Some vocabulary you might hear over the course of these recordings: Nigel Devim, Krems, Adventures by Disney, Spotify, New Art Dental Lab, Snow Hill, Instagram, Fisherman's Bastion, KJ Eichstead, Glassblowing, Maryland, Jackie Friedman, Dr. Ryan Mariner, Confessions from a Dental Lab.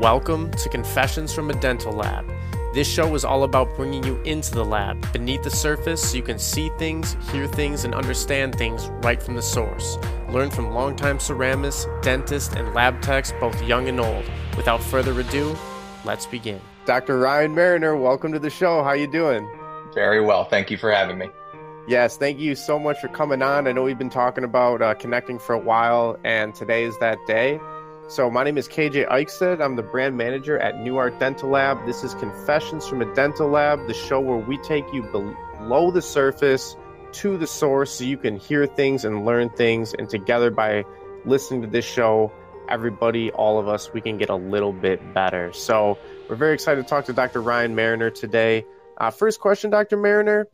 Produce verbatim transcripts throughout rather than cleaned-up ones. Welcome to Confessions from a Dental Lab. This show is all about bringing you into the lab, beneath the surface, so you can see things, hear things, and understand things right from the source. Learn from longtime ceramists, dentists, and lab techs, both young and old. Without further ado, let's begin. Doctor Ryan Mariner, welcome to the show. How you doing? Very well. Thank you for having me. Yes, thank you so much for coming on. I know we've been talking about uh, connecting for a while, and today is that day. So my name is K J Eichstead. I'm the brand manager at New Art Dental Lab. This is Confessions from a Dental Lab, the show where we take you below the surface to the source so you can hear things and learn things. And together, by listening to this show, everybody, all of us, we can get a little bit better. So we're very excited to talk to Doctor Ryan Mariner today. Uh, first question, Doctor Mariner.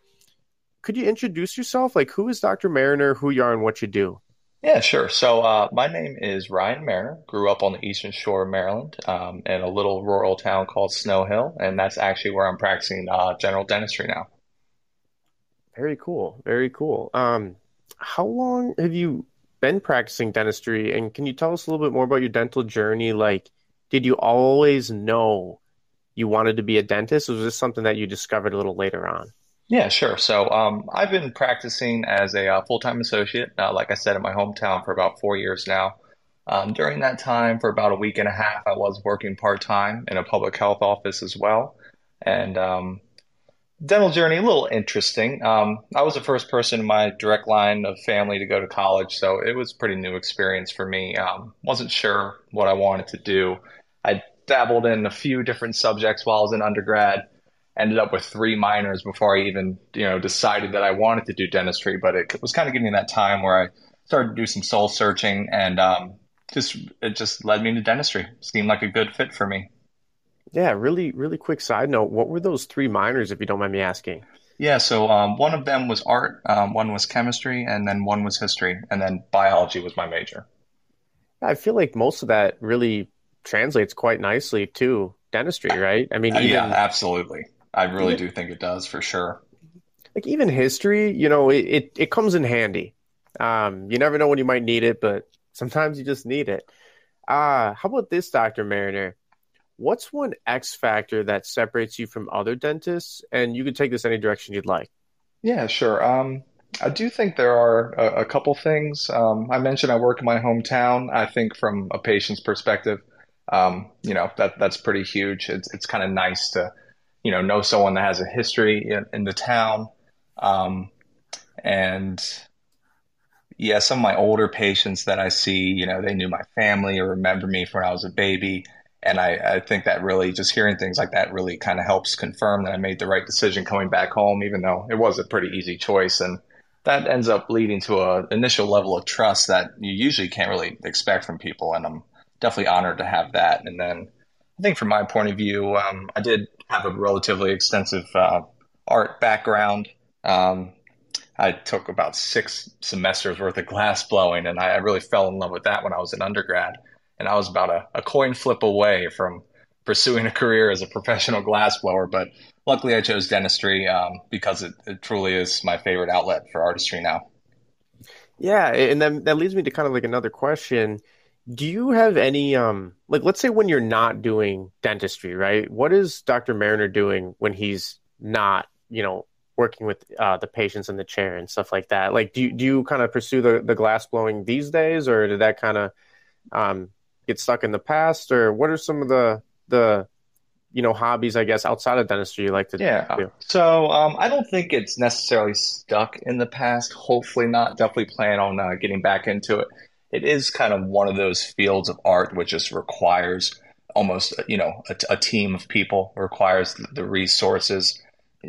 Could you introduce yourself? Like, who is Doctor Mariner, who you are, and what you do? Yeah, sure. So uh, my name is Ryan Mariner. Grew up on the Eastern Shore of Maryland um, in a little rural town called Snow Hill, and that's actually where I'm practicing uh, general dentistry now. Very cool. Very cool. Um, how long have you been practicing dentistry, and can you tell us a little bit more about your dental journey? Like, did you always know you wanted to be a dentist, or was this something that you discovered a little later on? Yeah, sure. So um, I've been practicing as a uh, full-time associate, uh, like I said, in my hometown for about four years now. Um, during that time, for about a week and a half, I was working part-time in a public health office as well. And um, dental journey, a little interesting. Um, I was the first person in my direct line of family to go to college, so it was a pretty new experience for me. Um, wasn't sure what I wanted to do. I dabbled in a few different subjects while I was in undergrad. Ended up with three minors before I even, you know, decided that I wanted to do dentistry. But it was kind of giving me that time where I started to do some soul searching, and um, just it just led me into dentistry. Seemed like a good fit for me. Yeah, really, really quick side note. What were those three minors, if you don't mind me asking? Yeah, so um, one of them was art, um, one was chemistry, and then one was history, and then biology was my major. I feel like most of that really translates quite nicely to dentistry, right? I mean, even- yeah, absolutely. I really do think it does, for sure. Like, even history, you know, it, it, it comes in handy. Um, you never know when you might need it, but sometimes you just need it. Uh, how about this, Doctor Mariner? What's one X factor that separates you from other dentists? And you can take this any direction you'd like. Yeah, sure. Um, I do think there are a, a couple things. Um, I mentioned I work in my hometown. I think from a patient's perspective, um, you know, that that's pretty huge. It's, it's kind of nice to you know, know someone that has a history in, in the town. Um, and yeah, some of my older patients that I see, you know, they knew my family or remember me from when I was a baby. And I, I think that really just hearing things like that really kind of helps confirm that I made the right decision coming back home, even though it was a pretty easy choice. And that ends up leading to an initial level of trust that you usually can't really expect from people. And I'm definitely honored to have that. And then I think from my point of view, um, I did have a relatively extensive uh, art background. Um, I took about six semesters worth of glass blowing, and I, I really fell in love with that when I was an undergrad. And I was about a, a coin flip away from pursuing a career as a professional glass blower. But luckily I chose dentistry um, because it, it truly is my favorite outlet for artistry now. Yeah, and then that leads me to kind of like another question. Do you have any, um, like, let's say when you're not doing dentistry, right? What is Doctor Mariner doing when he's not, you know, working with uh, the patients in the chair and stuff like that? Like, do you, do you kind of pursue the, the glass blowing these days, or did that kind of um, get stuck in the past? Or what are some of the, the, you know, hobbies, I guess, outside of dentistry you like to yeah. do? Yeah. So um, I don't think it's necessarily stuck in the past. Hopefully not. Definitely plan on uh, getting back into it. It is kind of one of those fields of art which just requires almost, you know, a, a team of people, requires the resources.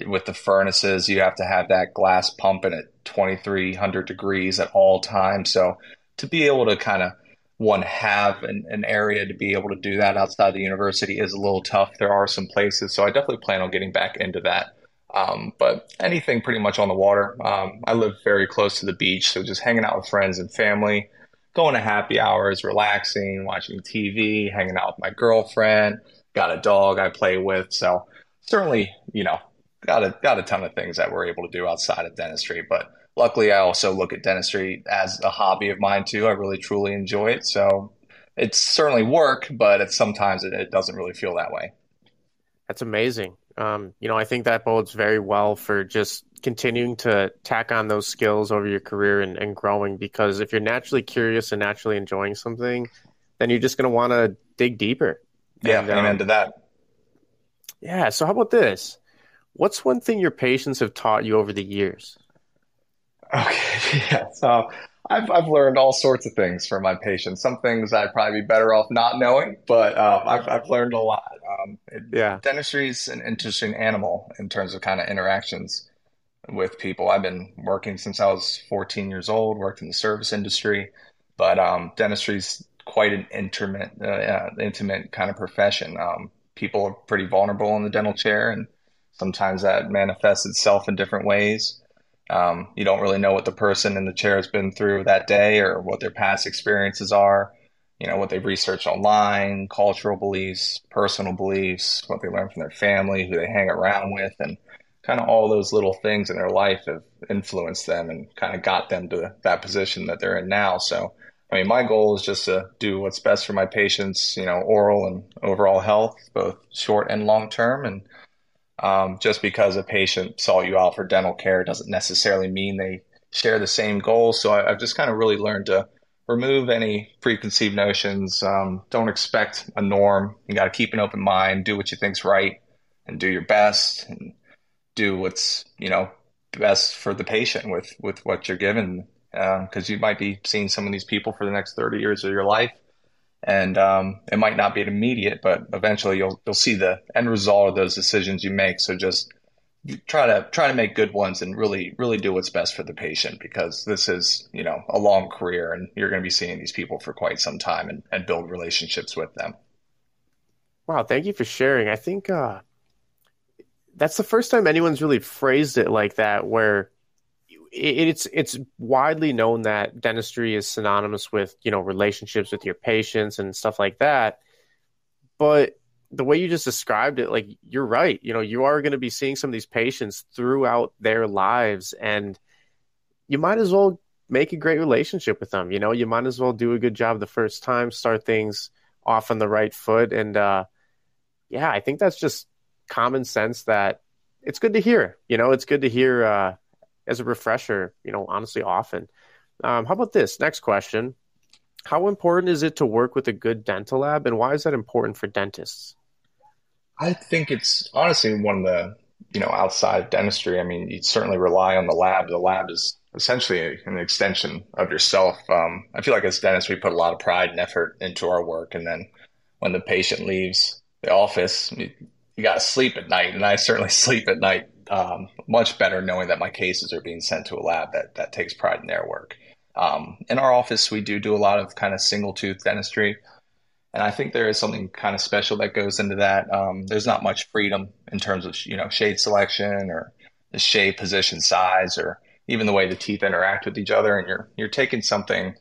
With the furnaces, you have to have that glass pumping at twenty-three hundred degrees at all times. So to be able to kind of, one, have an, an area to be able to do that outside the university is a little tough. There are some places, so I definitely plan on getting back into that. Um, but anything pretty much on the water. Um, I live very close to the beach, so just hanging out with friends and family, going to happy hours, relaxing, watching T V, hanging out with my girlfriend, got a dog I play with. So certainly, you know, got a, got a ton of things that we're able to do outside of dentistry. But luckily, I also look at dentistry as a hobby of mine, too. I really, truly enjoy it. So it's certainly work, but it's sometimes it, it doesn't really feel that way. That's amazing. Um, you know, I think that bodes very well for just continuing to tack on those skills over your career and, and growing, because if you're naturally curious and naturally enjoying something, then you're just going to want to dig deeper. Yeah, and, amen um, to that. Yeah, so how about this? What's one thing your patients have taught you over the years? Okay, yeah, so I've I've learned all sorts of things from my patients. Some things I'd probably be better off not knowing, but uh, I've I've learned a lot. Um, it, yeah, dentistry is an interesting animal in terms of kind of interactions with people. I've been working since I was fourteen years old, worked in the service industry, but um, dentistry's quite an intimate, uh, yeah, intimate kind of profession. Um, people are pretty vulnerable in the dental chair, and sometimes that manifests itself in different ways. Um, you don't really know what the person in the chair has been through that day or what their past experiences are, you know, what they've researched online, cultural beliefs, personal beliefs, what they learned from their family, who they hang around with, and kind of all those little things in their life have influenced them and kind of got them to that position that they're in now. So, I mean, my goal is just to do what's best for my patients, you know, oral and overall health, both short and long term. And Um, just because a patient saw you out for dental care doesn't necessarily mean they share the same goals. So I, I've just kind of really learned to remove any preconceived notions. Um, don't expect a norm. You got to keep an open mind, do what you think's right, and do your best, and do what's, you know, best for the patient with, with what you're given. Uh, 'cause you might be seeing some of these people for the next thirty years of your life. And um, it might not be an immediate, but eventually you'll you'll see the end result of those decisions you make. So just try to try to make good ones and really really do what's best for the patient, because this is, you know, a long career, and you're going to be seeing these people for quite some time and, and build relationships with them. Wow, thank you for sharing. I think uh, that's the first time anyone's really phrased it like that, where It's it's widely known that dentistry is synonymous with, you know, relationships with your patients and stuff like that. But the way you just described it, like, you're right. You know, you are going to be seeing some of these patients throughout their lives, and you might as well make a great relationship with them. You know, you might as well do a good job the first time, start things off on the right foot. And uh, yeah, I think that's just common sense that it's good to hear. You know, it's good to hear uh, as a refresher, you know, honestly, often. Um, how about this next question? How important is it to work with a good dental lab, and why is that important for dentists? I think it's honestly one of the, you know, outside of dentistry, I mean, you certainly rely on the lab. The lab is essentially a, an extension of yourself. Um, I feel like as dentists, we put a lot of pride and effort into our work. And then when the patient leaves the office, you, you got to sleep at night. And I certainly sleep at night Um, much better knowing that my cases are being sent to a lab that, that takes pride in their work. Um, in our office, we do do a lot of kind of single tooth dentistry. And I think there is something kind of special that goes into that. Um, there's not much freedom in terms of, you know, shade selection or the shade position size, or even the way the teeth interact with each other. And you're, you're taking something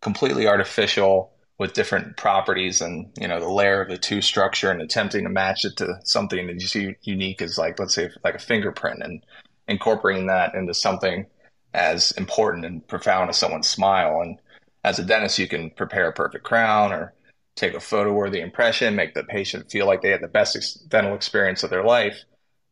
completely artificial with different properties and, you know, the layer of the tooth structure, and attempting to match it to something that you see unique as, like, let's say, like a fingerprint, and incorporating that into something as important and profound as someone's smile. And as a dentist, you can prepare a perfect crown or take a photo-worthy impression, make the patient feel like they had the best ex- dental experience of their life.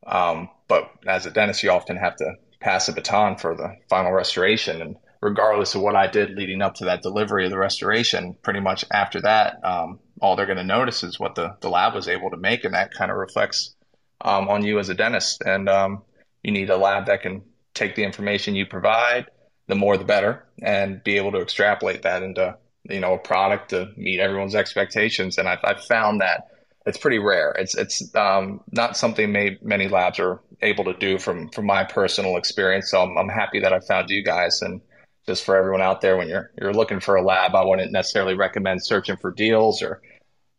Um, but as a dentist, you often have to pass a baton for the final restoration, and regardless of what I did leading up to that delivery of the restoration, pretty much after that, um, all they're going to notice is what the, the lab was able to make. And that kind of reflects um, on you as a dentist. And um, you need a lab that can take the information you provide, the more the better, and be able to extrapolate that into, you know, a product to meet everyone's expectations. And I've, I've found that it's pretty rare. It's it's um, not something may, many labs are able to do from, from my personal experience. So I'm, I'm happy that I found you guys. And just for everyone out there, when you're you're looking for a lab, I wouldn't necessarily recommend searching for deals or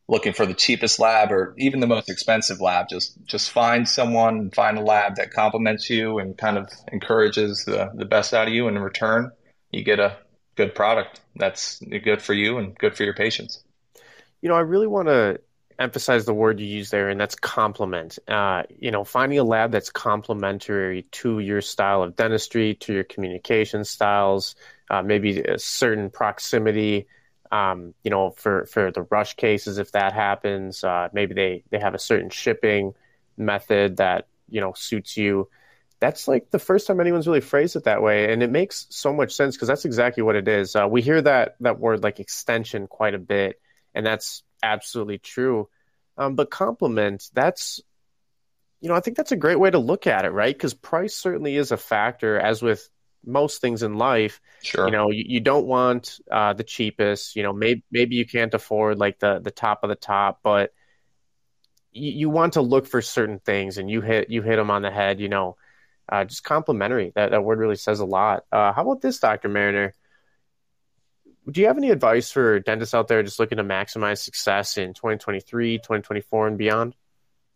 looking for the cheapest lab or even the most expensive lab. Just just find someone, find a lab that complements you and kind of encourages the, the best out of you. And in return, you get a good product that's good for you and good for your patients. You know, I really want to emphasize the word you use there, and that's complement. Uh, you know, finding a lab that's complementary to your style of dentistry, to your communication styles, uh, maybe a certain proximity um, you know, for, for the rush cases, if that happens, uh, maybe they, they have a certain shipping method that, you know, suits you. That's like the first time anyone's really phrased it that way. And it makes so much sense because that's exactly what it is. Uh, we hear that, that word like extension quite a bit, and that's absolutely true. Um, but complement, that's, you know, I think that's a great way to look at it, right? Because price certainly is a factor, as with most things in life. Sure. You know, you, you don't want uh, the cheapest, you know, maybe, maybe you can't afford like the, the top of the top, but you, you want to look for certain things, and you hit, you hit them on the head, you know, uh, just complimentary. That, that word really says a lot. Uh, how about this, Doctor Mariner? Do you have any advice for dentists out there just looking to maximize success in twenty twenty-three, twenty twenty-four, and beyond?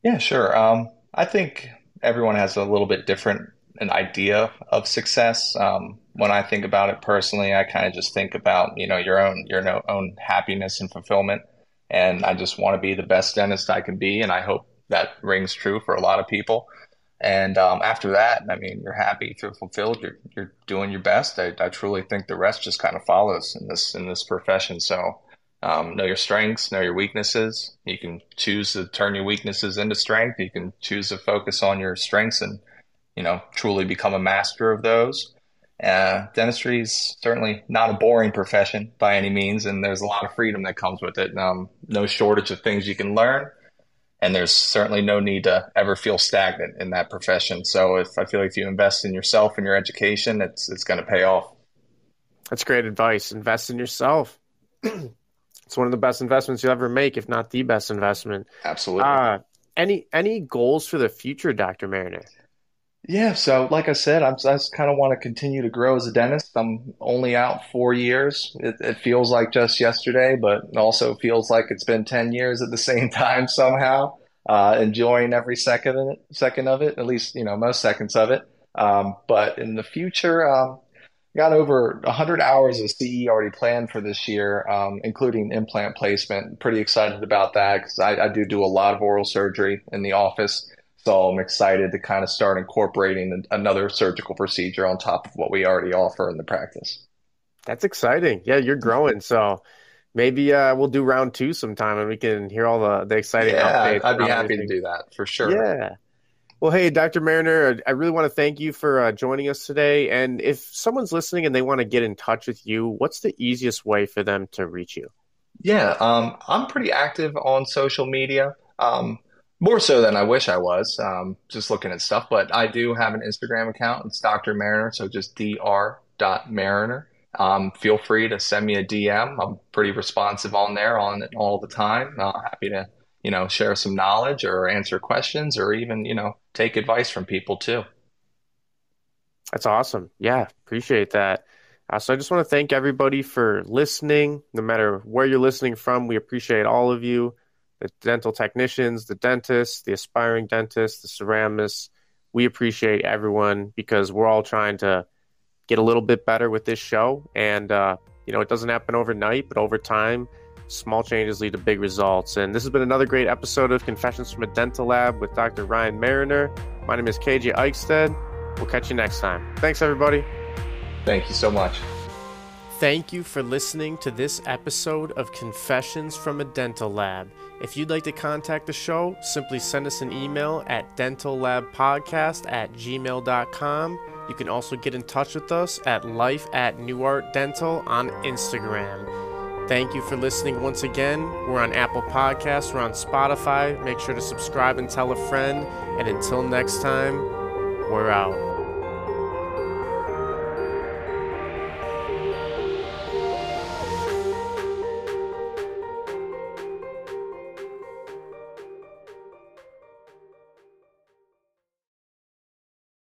Yeah, sure. Um, I think everyone has a little bit different an idea of success. Um, when I think about it personally, I kind of just think about, you know, your own, your own happiness and fulfillment. And I just want to be the best dentist I can be. And I hope that rings true for a lot of people. And um, after that, I mean, you're happy, you're fulfilled, you're, you're doing your best. I, I truly think the rest just kind of follows in this, in this profession. So um, know your strengths, know your weaknesses. You can choose to turn your weaknesses into strength. You can choose to focus on your strengths and, you know, truly become a master of those. Uh, dentistry is certainly not a boring profession by any means, and there's a lot of freedom that comes with it. Um, no shortage of things you can learn, and there's certainly no need to ever feel stagnant in that profession. So if I feel like if you invest in yourself and your education, it's it's going to pay off. That's great advice. Invest in yourself. It's one of the best investments you'll ever make, if not the best investment. Absolutely. Uh, any any goals for the future, Doctor Mariner? Yeah, so like I said, I'm, I just kind of want to continue to grow as a dentist. I'm only out four years. It, it feels like just yesterday, but it also feels like it's been ten years at the same time somehow. Uh, enjoying every second of it, second of it, at least, you know, most seconds of it. Um, but in the future, um, got over one hundred hours of C E already planned for this year, um, including implant placement. Pretty excited about that because I, I do do a lot of oral surgery in the office. So I'm excited to kind of start incorporating another surgical procedure on top of what we already offer in the practice. That's exciting. Yeah, you're growing. So maybe uh, we'll do round two sometime and we can hear all the, the exciting yeah, updates. I'd be happy everything. to do that for sure. Yeah. Well, hey, Doctor Mariner, I really want to thank you for uh, joining us today. And if someone's listening and they want to get in touch with you, what's the easiest way for them to reach you? Yeah, um, I'm pretty active on social media. Um More so than I wish I was, um, just looking at stuff. But I do have an Instagram account. It's Doctor Mariner, so just D R dot Mariner. Um, feel free to send me a D M. I'm pretty responsive on there on it all the time. Uh, happy to, you know, share some knowledge or answer questions or even, you know, take advice from people too. That's awesome. Yeah, appreciate that. Uh, so I just want to thank everybody for listening. No matter where you're listening from, we appreciate all of you. The dental technicians, the dentists, the aspiring dentists, the ceramists. We appreciate everyone because we're all trying to get a little bit better with this show. And, uh, you know, it doesn't happen overnight, but over time, small changes lead to big results. And this has been another great episode of Confessions from a Dental Lab with Doctor Ryan Mariner. My name is K J Eichstead. We'll catch you next time. Thanks, everybody. Thank you so much. Thank you for listening to this episode of Confessions from a Dental Lab. If you'd like to contact the show, simply send us an email at dentallabpodcast at gmail dot com. You can also get in touch with us at life at New Art Dental on Instagram. Thank you for listening once again. We're on Apple Podcasts. We're on Spotify. Make sure to subscribe and tell a friend. And until next time, we're out.